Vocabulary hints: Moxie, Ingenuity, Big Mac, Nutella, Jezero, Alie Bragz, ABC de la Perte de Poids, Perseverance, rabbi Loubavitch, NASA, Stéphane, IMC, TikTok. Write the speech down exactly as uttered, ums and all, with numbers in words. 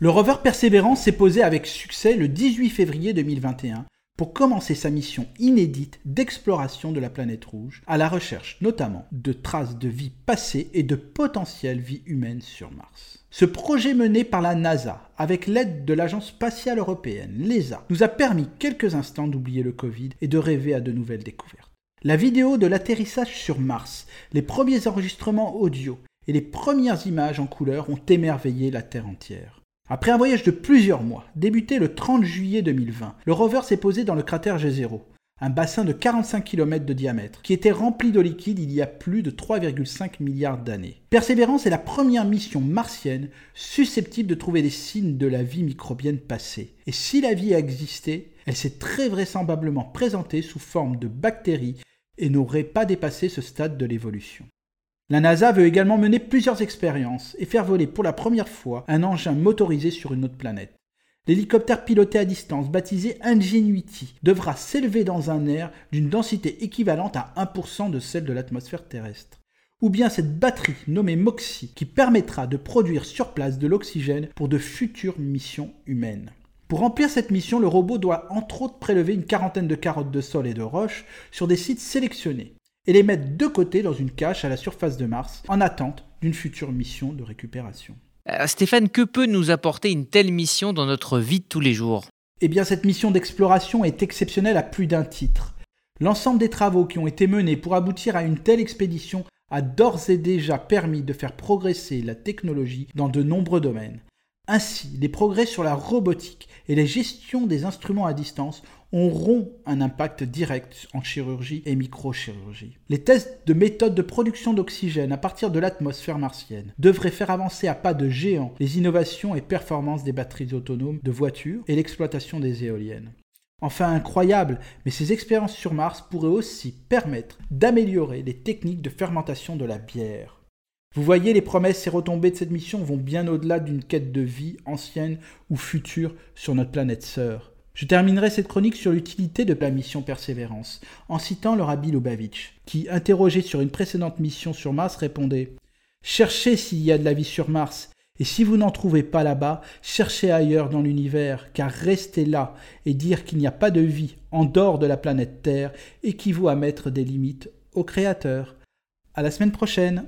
Le rover Perseverance s'est posé avec succès le dix-huit février deux mille vingt et un pour commencer sa mission inédite d'exploration de la planète rouge, à la recherche notamment de traces de vie passée et de potentielle vie humaine sur Mars. Ce projet mené par la NASA, avec l'aide de l'Agence spatiale européenne, l'E S A, nous a permis quelques instants d'oublier le Covid et de rêver à de nouvelles découvertes. La vidéo de l'atterrissage sur Mars, les premiers enregistrements audio et les premières images en couleur ont émerveillé la Terre entière. Après un voyage de plusieurs mois, débuté le trente juillet deux mille vingt, le rover s'est posé dans le cratère Jezero, un bassin de quarante-cinq kilomètres de diamètre qui était rempli d'eau liquide il y a plus de trois virgule cinq milliards d'années. Perseverance est la première mission martienne susceptible de trouver des signes de la vie microbienne passée. Et si la vie a existé, elle s'est très vraisemblablement présentée sous forme de bactéries et n'aurait pas dépassé ce stade de l'évolution. La NASA veut également mener plusieurs expériences et faire voler pour la première fois un engin motorisé sur une autre planète. L'hélicoptère piloté à distance, baptisé Ingenuity, devra s'élever dans un air d'une densité équivalente à un pour cent de celle de l'atmosphère terrestre. Ou bien cette batterie nommée Moxie, qui permettra de produire sur place de l'oxygène pour de futures missions humaines. Pour remplir cette mission, le robot doit entre autres prélever une quarantaine de carottes de sol et de roches sur des sites sélectionnés et les mettre de côté dans une cache à la surface de Mars en attente d'une future mission de récupération. Alors Stéphane, que peut nous apporter une telle mission dans notre vie de tous les jours ? Eh bien, cette mission d'exploration est exceptionnelle à plus d'un titre. L'ensemble des travaux qui ont été menés pour aboutir à une telle expédition a d'ores et déjà permis de faire progresser la technologie dans de nombreux domaines. Ainsi, les progrès sur la robotique et la gestion des instruments à distance auront un impact direct en chirurgie et microchirurgie. Les tests de méthodes de production d'oxygène à partir de l'atmosphère martienne devraient faire avancer à pas de géant les innovations et performances des batteries autonomes de voitures et l'exploitation des éoliennes. Enfin, incroyable, mais ces expériences sur Mars pourraient aussi permettre d'améliorer les techniques de fermentation de la bière. Vous voyez, les promesses et retombées de cette mission vont bien au-delà d'une quête de vie ancienne ou future sur notre planète sœur. Je terminerai cette chronique sur l'utilité de la mission Perseverance, en citant le rabbi Loubavitch, qui, interrogé sur une précédente mission sur Mars, répondait « Cherchez s'il y a de la vie sur Mars, et si vous n'en trouvez pas là-bas, cherchez ailleurs dans l'univers, car rester là et dire qu'il n'y a pas de vie en dehors de la planète Terre équivaut à mettre des limites au Créateur. » À la semaine prochaine.